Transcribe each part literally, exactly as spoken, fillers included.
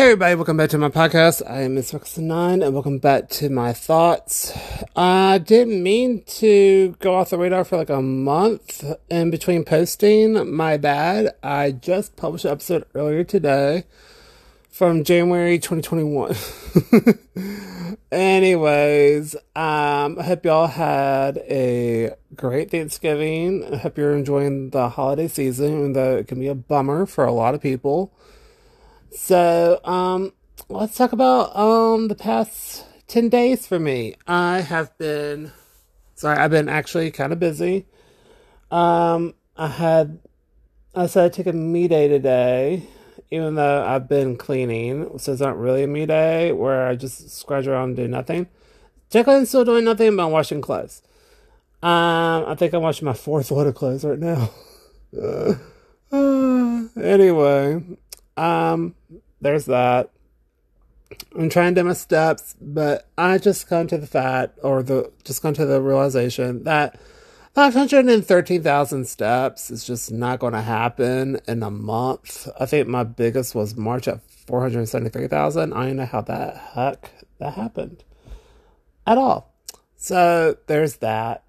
Hey everybody, welcome back to my podcast. I am Mcrocks nine and welcome back to my thoughts. I didn't mean to go off the radar for like a month in between posting. My bad. I just published an episode earlier today from January twenty twenty-one. Anyways, um, I hope y'all had a great Thanksgiving. I hope you're enjoying the holiday season, even though it can be a bummer for a lot of people. So, um, let's talk about, um, the past ten days for me. I have been, sorry, I've been actually kind of busy. Um, I had, I said I took a me day today, even though I've been cleaning, so it's not really a me day where I just scratch around and do nothing. Jacqueline's still doing nothing, but I'm washing clothes. Um, I think I'm washing my fourth load of clothes right now. uh, uh, anyway... Um, there's that. I'm trying to do my steps, but I just come to the fact, or the, just come to the realization that five hundred thirteen thousand steps is just not going to happen in a month. I think my biggest was March at four hundred seventy-three thousand. I don't know how that heck that happened at all. So there's that.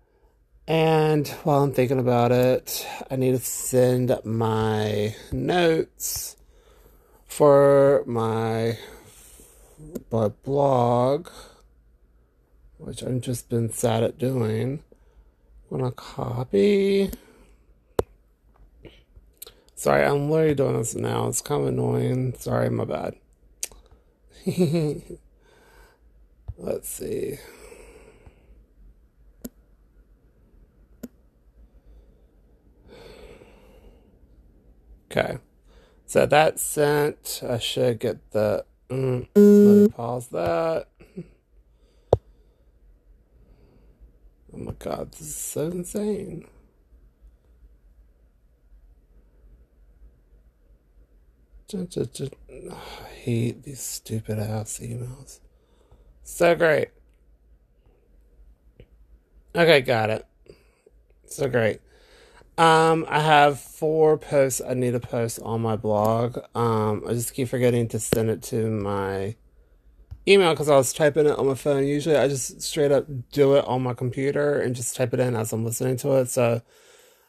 And while I'm thinking about it, I need to send my notes for my, my blog, which I've just been sad at doing. I'm gonna copy. Sorry, I'm literally doing this now. It's kind of annoying. Sorry, my bad. Let's see. Okay. So that's sent. I should get the... Mm, let me pause that. Oh my god, this is so insane. I hate these stupid ass emails. So great. Okay, got it. So great. Um, I have four posts I need to post on my blog. Um, I just keep forgetting to send it to my email because I was typing it on my phone. Usually I just straight up do it on my computer and just type it in as I'm listening to it. So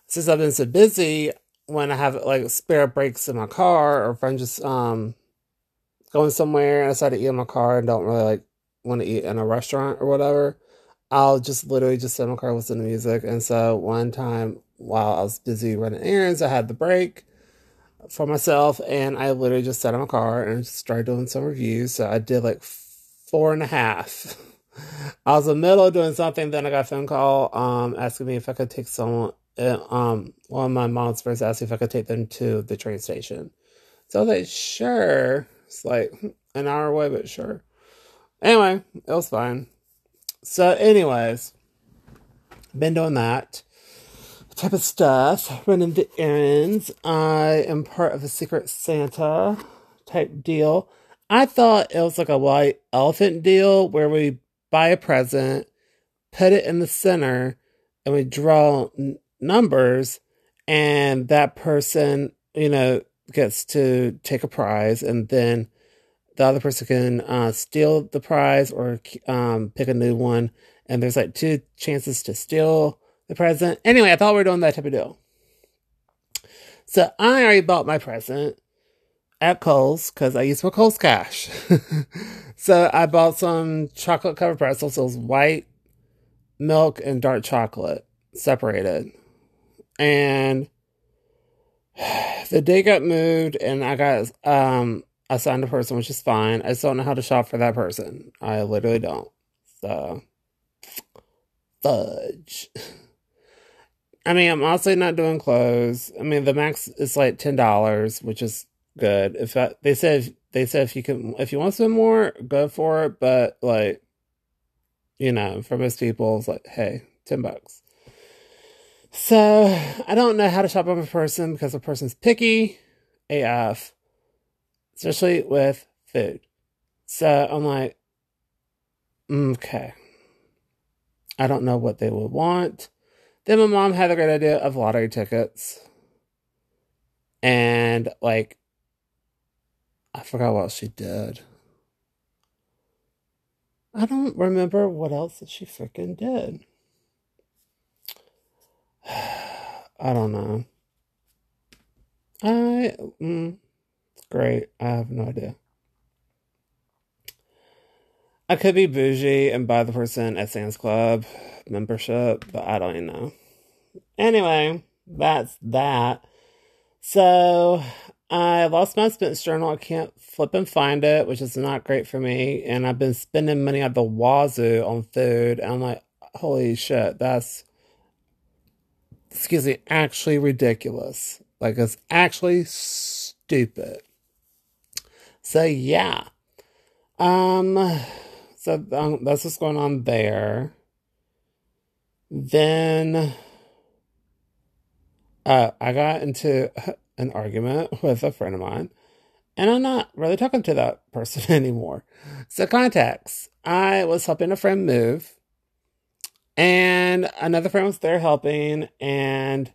since I've been so busy, when I have like spare breaks in my car, or if I'm just um going somewhere and I decide to eat in my car and don't really like want to eat in a restaurant or whatever, I'll just literally just sit in my car and listen to music. And so one time, while I was busy running errands, I had the break for myself, and I literally just sat in my car and started doing some reviews. So I did like four and a half. I was in the middle of doing something, then I got a phone call um, asking me if I could take someone, uh, um, one of my mom's friends asked me if I could take them to the train station. So I was like, sure. It's like an hour away, but sure. Anyway, it was fine. So anyways, been doing that type of stuff, running the errands. I am part of a Secret Santa type deal. I thought it was like a white elephant deal where we buy a present, put it in the center, and we draw n- numbers, and that person, you know, gets to take a prize, and then the other person can uh, steal the prize or um, pick a new one, and there's like two chances to steal the present. Anyway, I thought we were doing that type of deal. So I already bought my present at Kohl's because I used my Kohl's cash. So I bought some chocolate covered pretzels. So it was white milk and dark chocolate separated. And the day got moved, and I got um assigned a person, which is fine. I just don't know how to shop for that person. I literally don't. So fudge. I mean, I'm also not doing clothes. I mean, the max is like ten dollars, which is good. If I, they said they said if you can, if you want to spend more, go for it. But like, you know, for most people, it's like, hey, ten bucks. So I don't know how to shop on a person because a person's picky A F, especially with food. So I'm like, okay, I don't know what they would want. Then my mom had the great idea of lottery tickets. And, like, I forgot what she did. I don't remember what else that she freaking did. I don't know. I, mm, it's great. I have no idea. I could be bougie and buy the person at Sam's Club membership, but I don't even know. Anyway, that's that. So, I lost my expense journal. I can't flip and find it, which is not great for me. And I've been spending money at the wazoo on food. And I'm like, holy shit, that's, excuse me, actually ridiculous. Like, it's actually stupid. So, yeah. Um... So um, that's what's going on there. Then uh, I got into an argument with a friend of mine. And I'm not really talking to that person anymore. So context. I was helping a friend move. And another friend was there helping. And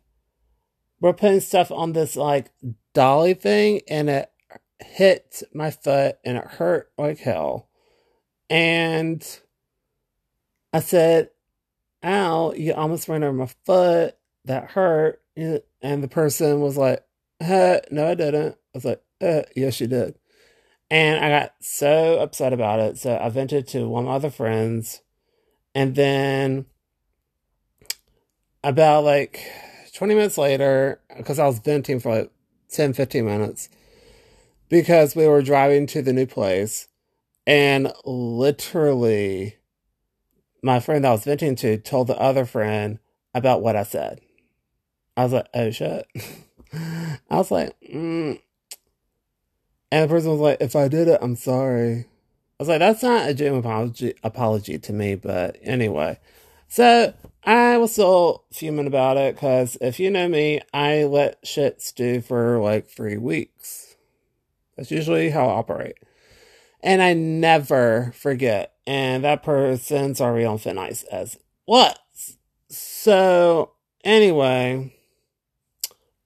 we're putting stuff on this like dolly thing. And it hit my foot. And it hurt like hell. And I said, ow, you almost ran over my foot. That hurt. And the person was like, huh, no, I didn't. I was like, uh, yes, you did. And I got so upset about it. So I vented to one of my other friends. And then about like twenty minutes later, because I was venting for like ten, fifteen minutes, because we were driving to the new place. And literally, my friend that I was venting to told the other friend about what I said. I was like, oh, shit. I was like, mm. And the person was like, if I did it, I'm sorry. I was like, that's not a genuine apology, apology to me, but anyway. So, I was still fuming about it, because if you know me, I let shit stew for like three weeks. That's usually how I operate. And I never forget. And that person's already on thin ice as was. So, anyway,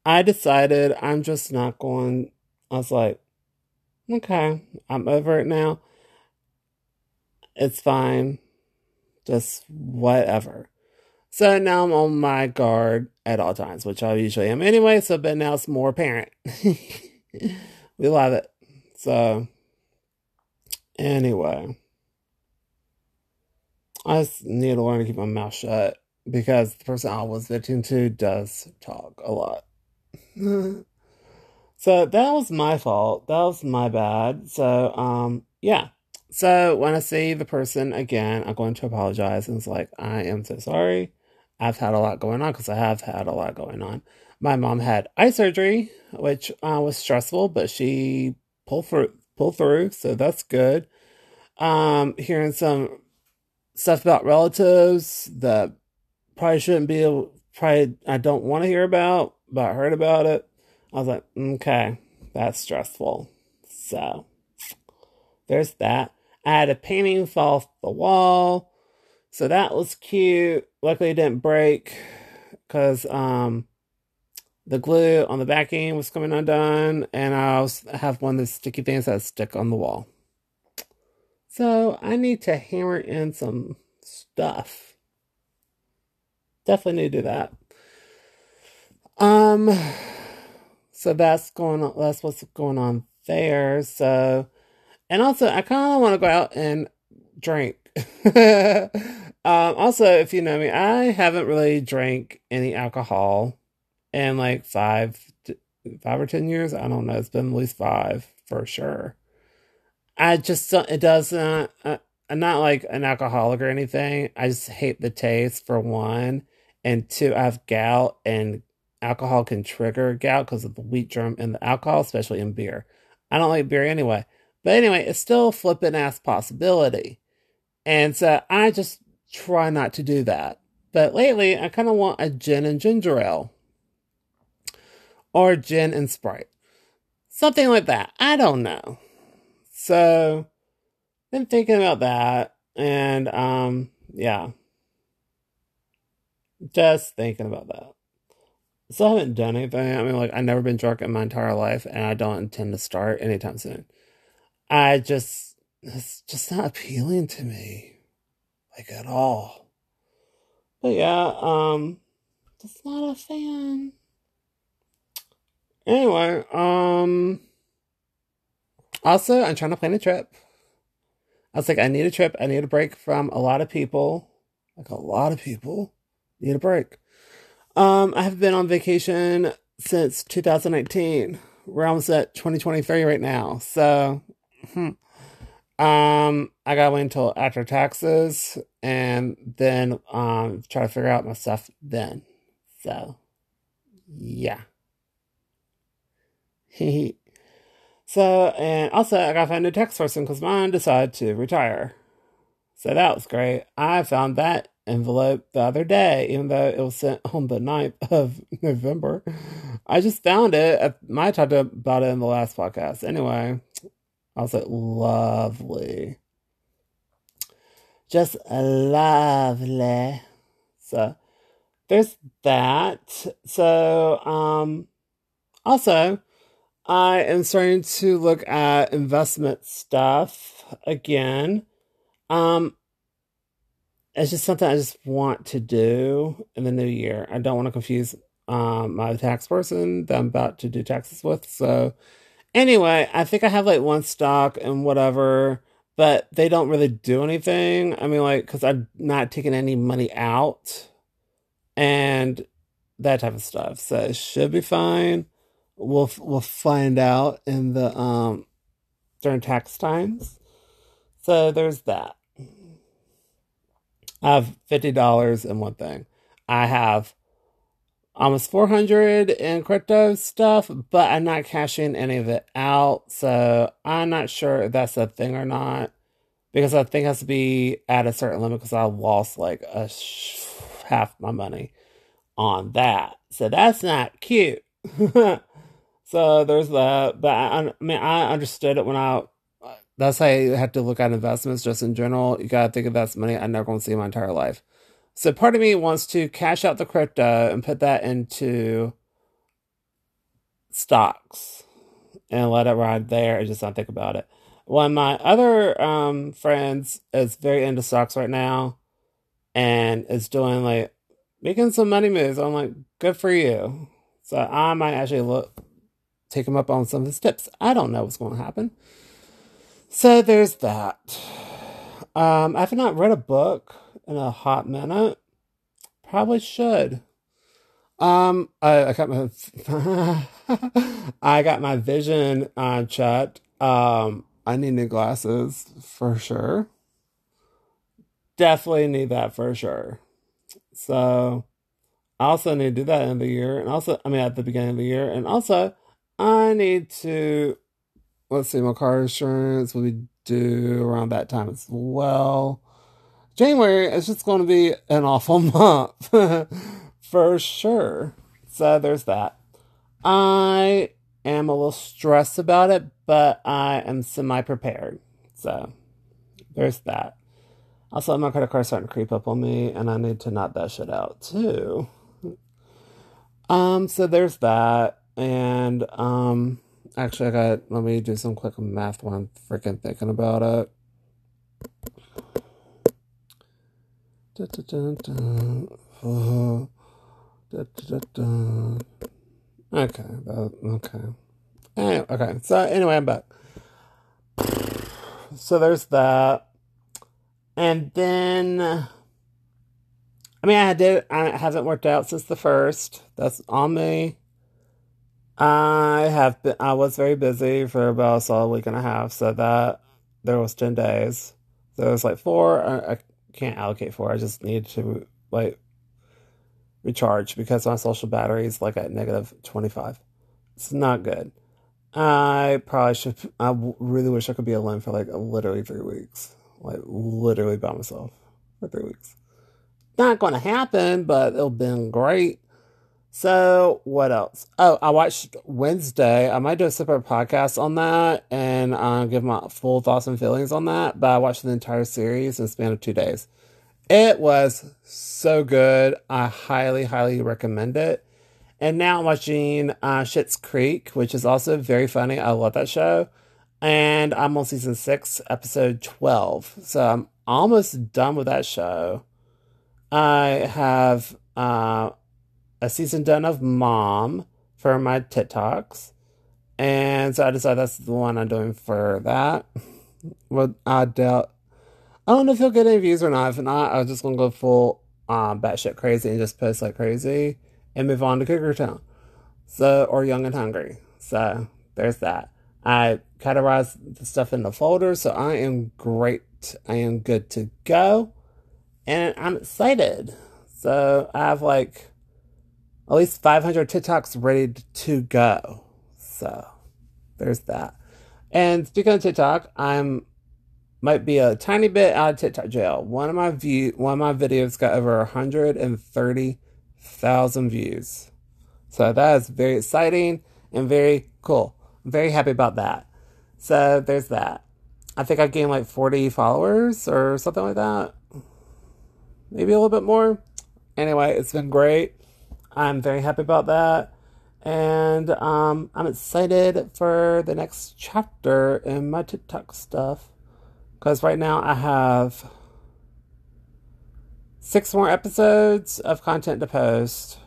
I decided I'm just not going. I was like, okay, I'm over it now. It's fine. Just whatever. So, now I'm on my guard at all times, which I usually am anyway. So, but now it's more apparent. We love it. So... Anyway, I just need to learn to keep my mouth shut, because the person I was venting to does talk a lot. So that was my fault. That was my bad. So, um, yeah. So when I see the person again, I'm going to apologize. And it's like, I am so sorry. I've had a lot going on, because I have had a lot going on. My mom had eye surgery, which uh, was stressful, but she pulled through. Pull through, so that's good. Um, hearing some stuff about relatives that probably shouldn't be able, probably I don't want to hear about, but I heard about it. I was like, okay, that's stressful. So there's that. I had a painting fall off the wall, so that was cute. Luckily, it didn't break, because um. the glue on the backing was coming undone, and I have one of those sticky things that I stick on the wall. So I need to hammer in some stuff. Definitely need to do that. Um, so that's going on. That's what's going on there. So, and also I kind of want to go out and drink. um, also, if you know me, I haven't really drank any alcohol. And like five, five or ten years, I don't know. It's been at least five for sure. I just it doesn't. Uh, I'm not like an alcoholic or anything. I just hate the taste for one, and two, I have gout, and alcohol can trigger gout because of the wheat germ in the alcohol, especially in beer. I don't like beer anyway, but anyway, it's still a flippin' ass possibility, and so I just try not to do that. But lately, I kind of want a gin and ginger ale. Or gin and Sprite. Something like that. I don't know. So, been thinking about that. And, um, yeah. Just thinking about that. Still haven't done anything. I mean, like, I've never been drunk in my entire life. And I don't intend to start anytime soon. I just, it's just not appealing to me, like, at all. But yeah, um, just not a fan. Anyway, um, also, I'm trying to plan a trip. I was like, I need a trip. I need a break from a lot of people. Like, a lot of people need a break. Um, I have been on vacation since two thousand nineteen. We're almost at twenty twenty-three right now. So, um, I gotta wait until after taxes and then, um, try to figure out my stuff then. So, yeah. Hehe. So, and also, I gotta find a text person because mine decided to retire. So that was great. I found that envelope the other day, even though it was sent on the ninth of November. I just found it. I talked about it in the last podcast. Anyway, I was like, lovely. Just lovely. So, there's that. So, um, also, I am starting to look at investment stuff again. Um, it's just something I just want to do in the new year. I don't want to confuse um, my tax person that I'm about to do taxes with. So anyway, I think I have like one stock and whatever, but they don't really do anything. I mean, like, because I'm not taking any money out and that type of stuff. So it should be fine. We'll we'll find out in the um during tax times. So there's that. I have fifty dollars in one thing. I have almost four hundred in crypto stuff, but I'm not cashing any of it out. So I'm not sure if that's a thing or not, because I think it has to be at a certain limit because I lost like a sh- half my money on that. So that's not cute. So there's that, but I, I mean, I understood it when I, that's how you have to look at investments just in general. You got to think of that's money I'm never going to see in my entire life. So part of me wants to cash out the crypto and put that into stocks and let it ride there and just not think about it. One of my other um, friends is very into stocks right now and is doing like, making some money moves. I'm like, good for you. So I might actually look, take him up on some of his tips. I don't know what's going to happen. So there's that. Um, I've not read a book in a hot minute. Probably should. Um, I, I got my I got my vision uh, checked. Um, I need new glasses for sure. Definitely need that for sure. So I also need to do that in the year, and also I mean at the beginning of the year, and also. I need to, let's see, my car insurance will be due around that time as well. January is just going to be an awful month for sure. So there's that. I am a little stressed about it, but I am semi-prepared. So there's that. Also, my credit card's starting to creep up on me, and I need to knock that shit out too. Um, so there's that. And, um, actually, I got, let me do some quick math while I'm freaking thinking about it. Da, da, da, da. Oh. Da, da, da, da. Okay, that, okay. Anyway, okay, so anyway, I'm back. So there's that. And then, I mean, I did, I haven't worked out since the first. That's on me. I have been, I was very busy for about a solid week and a half, so that there was ten days. So it was like four, I, I can't allocate four, I just need to like recharge because my social battery is like at negative twenty-five. It's not good. I probably should, I really wish I could be alone for like literally three weeks, like literally by myself for three weeks. Not going to happen, but it'll been great. So, what else? Oh, I watched Wednesday. I might do a separate podcast on that and uh, give my full thoughts and feelings on that. But I watched the entire series in the span of two days. It was so good. I highly, highly recommend it. And now I'm watching uh, Schitt's Creek, which is also very funny. I love that show. And I'm on season six, episode twelve. So I'm almost done with that show. I have uh, a season done of Mom for my TikToks. And so I decided that's the one I'm doing for that. Well, I doubt. I don't know if he'll get any views or not. If not, I was just going to go full um, batshit crazy and just post like crazy and move on to Cougar Town. So, or Young and Hungry. So, there's that. I categorized the stuff into folders, so I am great. I am good to go. And I'm excited. So, I have like at least five hundred TikToks ready to go. So, there's that. And speaking of TikTok, I'm might be a tiny bit out of TikTok jail. One of my view, one of my videos got over one hundred thirty thousand views. So that is very exciting and very cool. I'm very happy about that. So there's that. I think I gained like forty followers or something like that. Maybe a little bit more. Anyway, it's been great. I'm very happy about that. And um, I'm excited for the next chapter in my TikTok stuff. Because right now I have six more episodes of content to post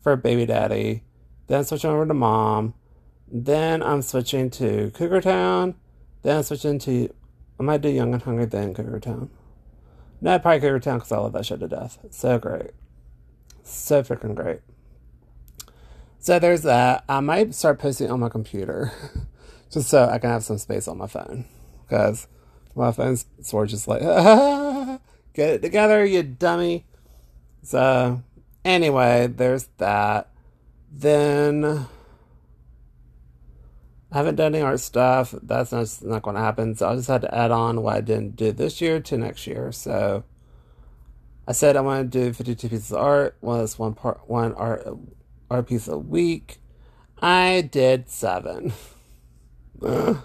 for Baby Daddy. Then switching over to Mom. Then I'm switching to Cougar Town. Then I'm switching to... I might do Young and Hungry, then Cougar Town. No, probably Cougar Town because I love that show to death. So great. So freaking great. So there's that. I might start posting on my computer. Just so I can have some space on my phone. Because... my phone's sort of just like, ah, get it together, you dummy. So, anyway, there's that. Then, I haven't done any art stuff. That's not, not going to happen. So, I just had to add on what I didn't do this year to next year. So, I said I want to do fifty-two pieces of art. Well, that's one, part, one art, art piece a week. I did seven. and,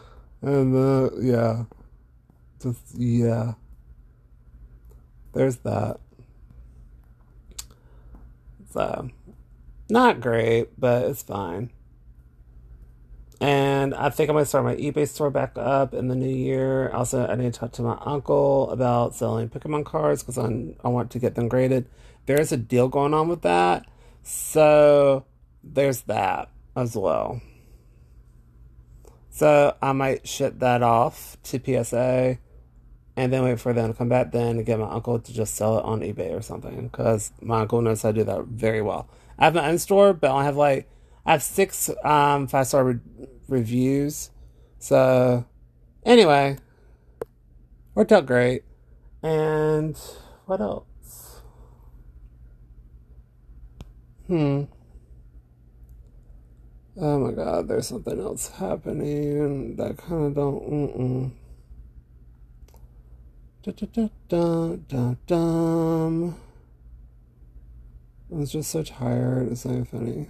uh, yeah. Just, yeah. There's that. So, not great, but it's fine. And I think I'm going to start my eBay store back up in the new year. Also, I need to talk to my uncle about selling Pokemon cards because I want to get them graded. There's a deal going on with that. So, there's that as well. So, I might ship that off to P S A. And then wait for them to come back then and get my uncle to just sell it on eBay or something. Because my uncle knows how to do that very well. I have my own store, but I have like... I have six um, five-star re- reviews. So, anyway. Worked out great. And what else? Hmm. Oh my god, there's something else happening that kind of don't... Mm-mm. Da-da-da-da-da-dum. I was just so tired, it's not even funny.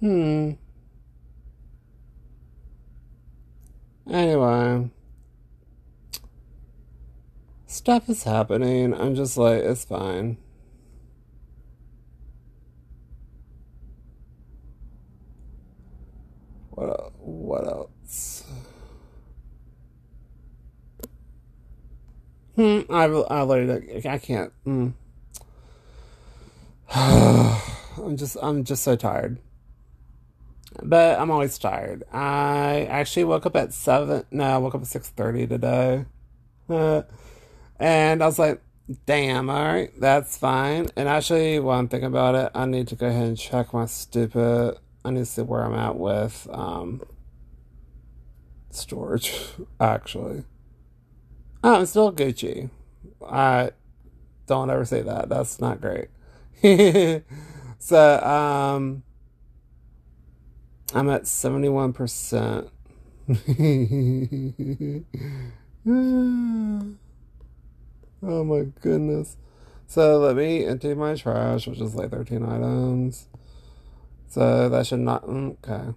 hmm. Anyway... stuff is happening. I'm just like, it's fine. What, what else? Hmm, I, I literally, I can't. Mm. I'm just, I'm just so tired. But I'm always tired. I actually woke up at seven, no, I woke up at six thirty today. Uh, And I was like, damn, all right, that's fine. And actually, while I'm thinking about it, I need to go ahead and check my stupid... I need to see where I'm at with um, storage, actually. Oh, I'm still Gucci. I don't ever say that. That's not great. so, um, I'm at seventy-one percent. Oh my goodness. So let me empty my trash, which is like thirteen items. So that should not... Okay.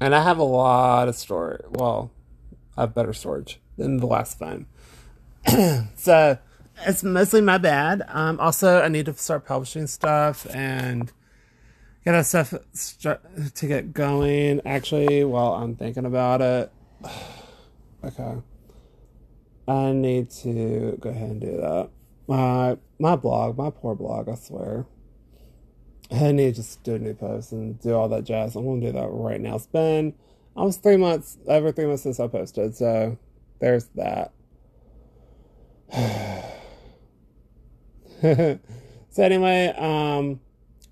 And I have a lot of storage. Well, I have better storage than the last phone. So It's mostly my bad. Um, also, I need to start publishing stuff and get that stuff start to get going. Actually, while I'm thinking about it, okay, I need to go ahead and do that. My my blog, my poor blog, I swear. I need to just do a new post and do all that jazz. I'm going to do that right now. It's been almost three months, over three months since I posted, so there's that. So anyway, um,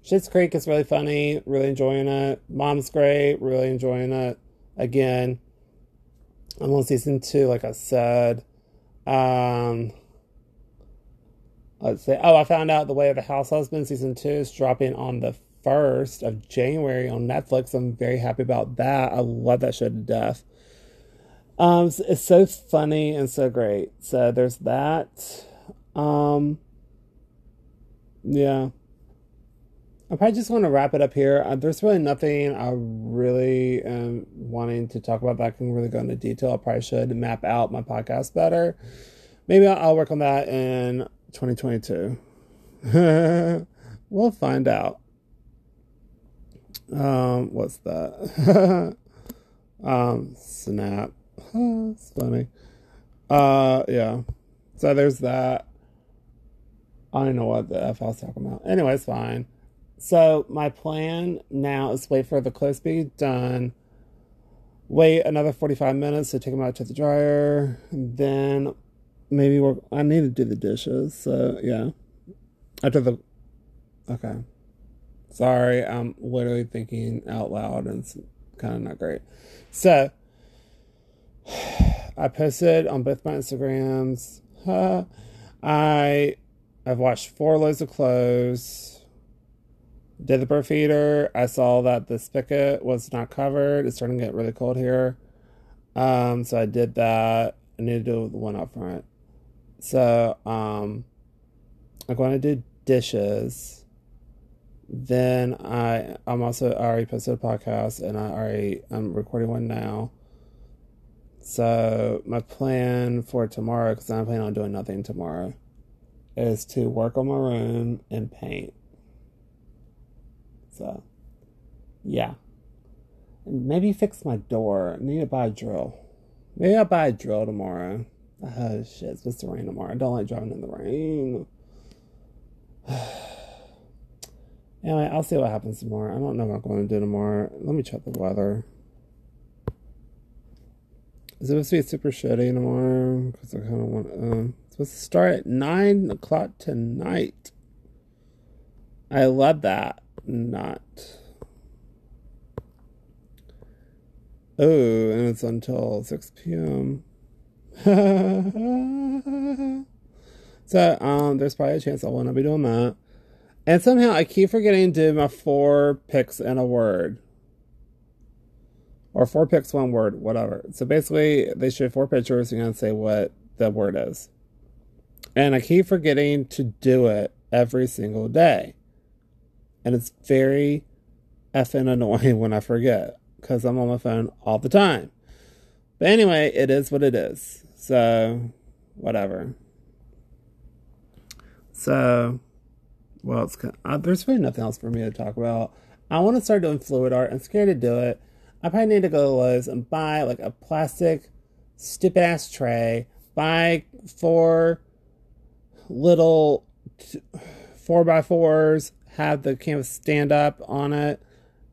Schitt's Creek is really funny. Really enjoying it. Mom's great. Really enjoying it. Again, I'm on season two, like I said. Um... Let's see. Oh, I found out The Way of the House Husband season two is dropping on the first of January on Netflix. I'm very happy about that. I love that show to death. Um, it's, it's so funny and so great. So there's that. Um, yeah, I probably just want to wrap it up here. Uh, there's really nothing I really am wanting to talk about that I can really go into detail. I probably should map out my podcast better. Maybe I'll, I'll work on that in twenty twenty-two. We'll find out. Um, what's that? um, snap. It's funny. Uh, yeah. So there's that. I don't know what the F I was talking about. Anyway, it's fine. So my plan now is wait for the clothes to be done. Wait another forty-five minutes to take them out to the dryer. Then maybe work. I need to do the dishes, so yeah. After the, okay. Sorry, I'm literally thinking out loud, and it's kind of not great. So, I posted on both my Instagrams. Huh, I, I've watched four loads of clothes. Did the bird feeder. I saw that the spigot was not covered. It's starting to get really cold here. Um, so I did that. I need to do the one up front. So, um, I'm going to do dishes. Then I, I'm also, I already posted a podcast and I already, I'm recording one now. So my plan for tomorrow, cause I'm planning on doing nothing tomorrow, is to work on my room and paint. So yeah, maybe fix my door. I need to buy a drill. Maybe I'll buy a drill tomorrow. Oh, shit. It's supposed to rain tomorrow. I don't like driving in the rain. Anyway, I'll see what happens tomorrow. I don't know what I'm going to do tomorrow. Let me check the weather. Is it supposed to be super shitty tomorrow? Because I kind of want um, it's supposed to start at nine o'clock tonight. I love that. Not. Oh, and it's until six p.m. So, um, there's probably a chance I will not be doing that. And somehow I keep forgetting to do my four picks in a word. Or four picks, one word, whatever. So basically, they show four pictures and you're going to say what the word is. And I keep forgetting to do it every single day. And it's very effing annoying when I forget. Because I'm on my phone all the time. But anyway, it is what it is. So, whatever. So, well, it's kind of, uh, there's really nothing else for me to talk about. I want to start doing fluid art. I'm scared to do it. I probably need to go to Lowe's and buy, like, a plastic stupid-ass tray. Buy four little t- four by fours. Have the canvas stand up on it.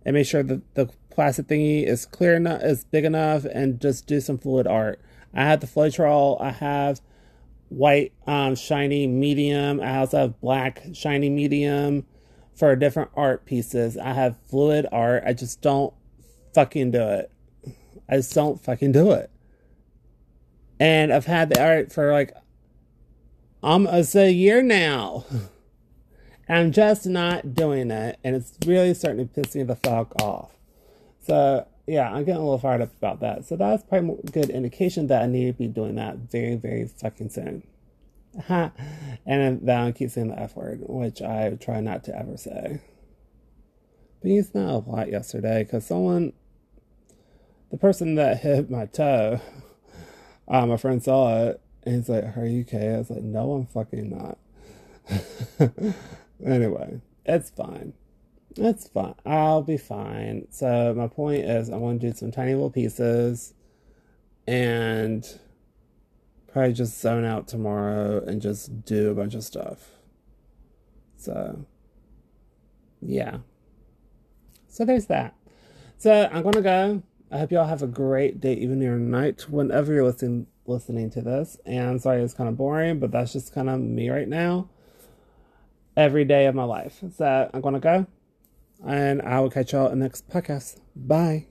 And make sure that the plastic thingy is clear enough, is big enough, and just do some fluid art. I have the Floetrol. I have white, um, shiny medium. I also have black, shiny medium for different art pieces. I have fluid art. I just don't fucking do it. I just don't fucking do it. And I've had the art for like almost a year now. I'm just not doing it, and it's really starting to piss me the fuck off. So, yeah, I'm getting a little fired up about that. So that's probably a good indication that I need to be doing that very, very fucking soon. Uh-huh. And then I keep saying the F word, which I try not to ever say. But it's not a lot yesterday, because someone, the person that hit my toe, uh, my friend saw it, And he's like, are you okay? I was like, no, I'm fucking not. Anyway, it's fine. It's fine. I'll be fine. So my point is, I want to do some tiny little pieces and probably just zone out tomorrow and just do a bunch of stuff. So, yeah. So there's that. So I'm going to go. I hope y'all have a great day, evening, or night, whenever you're listening listening to this. And sorry it's kind of boring, but that's just kind of me right now. Every day of my life. So I'm going to go. And I will catch y'all in the next podcast. Bye.